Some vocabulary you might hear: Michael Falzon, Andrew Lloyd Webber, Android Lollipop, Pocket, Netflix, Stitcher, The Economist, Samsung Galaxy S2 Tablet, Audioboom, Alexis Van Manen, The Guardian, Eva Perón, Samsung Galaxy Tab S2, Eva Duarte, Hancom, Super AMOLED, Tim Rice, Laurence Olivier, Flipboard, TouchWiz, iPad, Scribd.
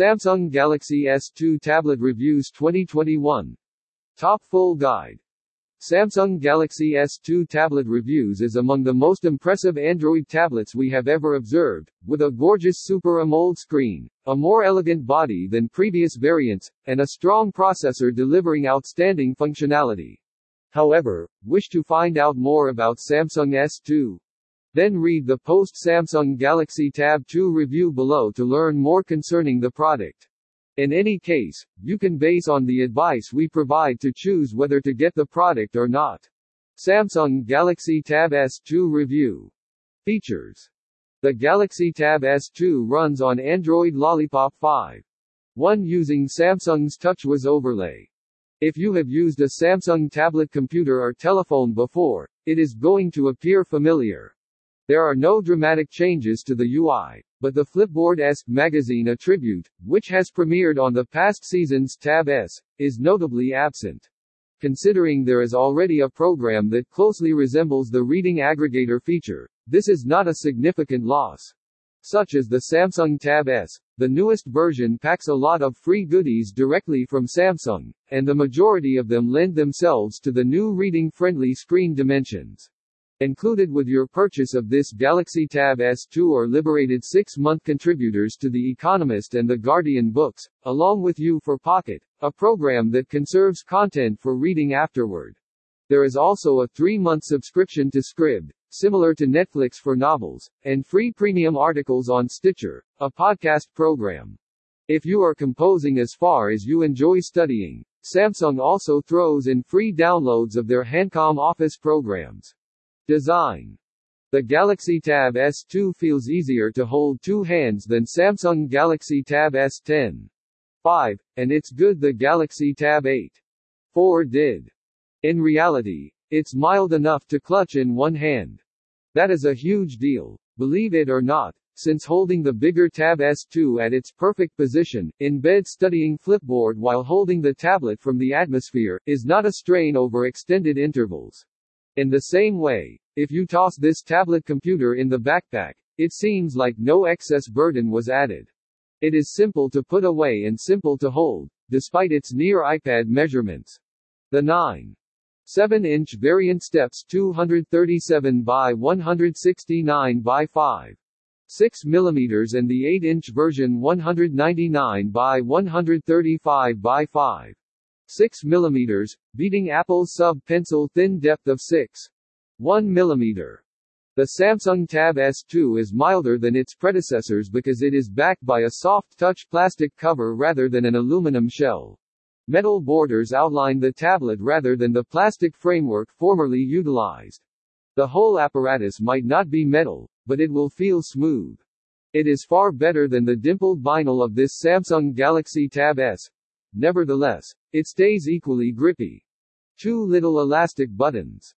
Samsung Galaxy S2 Tablet Reviews 2021 Top Full Guide. Samsung Galaxy S2 Tablet Reviews is among the most impressive Android tablets we have ever observed, with a gorgeous Super AMOLED screen, a more elegant body than previous variants, and a strong processor delivering outstanding functionality. However, wish to find out more about Samsung S2? Then read the post-Samsung Galaxy Tab 2 review below to learn more concerning the product. In any case, you can base on the advice we provide to choose whether to get the product or not. Samsung Galaxy Tab S2 Review. Features. The Galaxy Tab S2 runs on Android Lollipop 5.1 using Samsung's TouchWiz overlay. If you have used a Samsung tablet computer or telephone before, it is going to appear familiar. There are no dramatic changes to the UI, but the Flipboard-esque magazine attribute, which has premiered on the past season's Tab S, is notably absent. Considering there is already a program that closely resembles the reading aggregator feature, this is not a significant loss. Such as the Samsung Tab S, the newest version packs a lot of free goodies directly from Samsung, and the majority of them lend themselves to the new reading-friendly screen dimensions. Included with your purchase of this Galaxy Tab S2 are liberated 6-month contributors to The Economist and The Guardian books, along with You for Pocket, a program that conserves content for reading afterward. There is also a 3-month subscription to Scribd, similar to Netflix for novels, and free premium articles on Stitcher, a podcast program. If you are composing as far as you enjoy studying, Samsung also throws in free downloads of their Hancom office programs. Design. The Galaxy Tab S2 feels easier to hold two hands than Samsung Galaxy Tab S10.5, and it's good the Galaxy Tab 8.4 did. In reality, it's mild enough to clutch in one hand. That is a huge deal, believe it or not, since holding the bigger Tab S2 at its perfect position, in bed studying Flipboard while holding the tablet from the atmosphere, is not a strain over extended intervals. In the same way, if you toss this tablet computer in the backpack, it seems like no excess burden was added. It is simple to put away and simple to hold, despite its near iPad measurements. The 9.7-inch variant steps 237 by 169 by 5.6 mm and the 8-inch version 199 by 135 by 5.6 mm, beating Apple's sub-pencil thin depth of 6.1 mm. The Samsung Tab S2 is milder than its predecessors because it is backed by a soft-touch plastic cover rather than an aluminum shell. Metal borders outline the tablet rather than the plastic framework formerly utilized. The whole apparatus might not be metal, but it will feel smooth. It is far better than the dimpled vinyl of this Samsung Galaxy Tab S. Nevertheless, it stays equally grippy. Two little elastic buttons.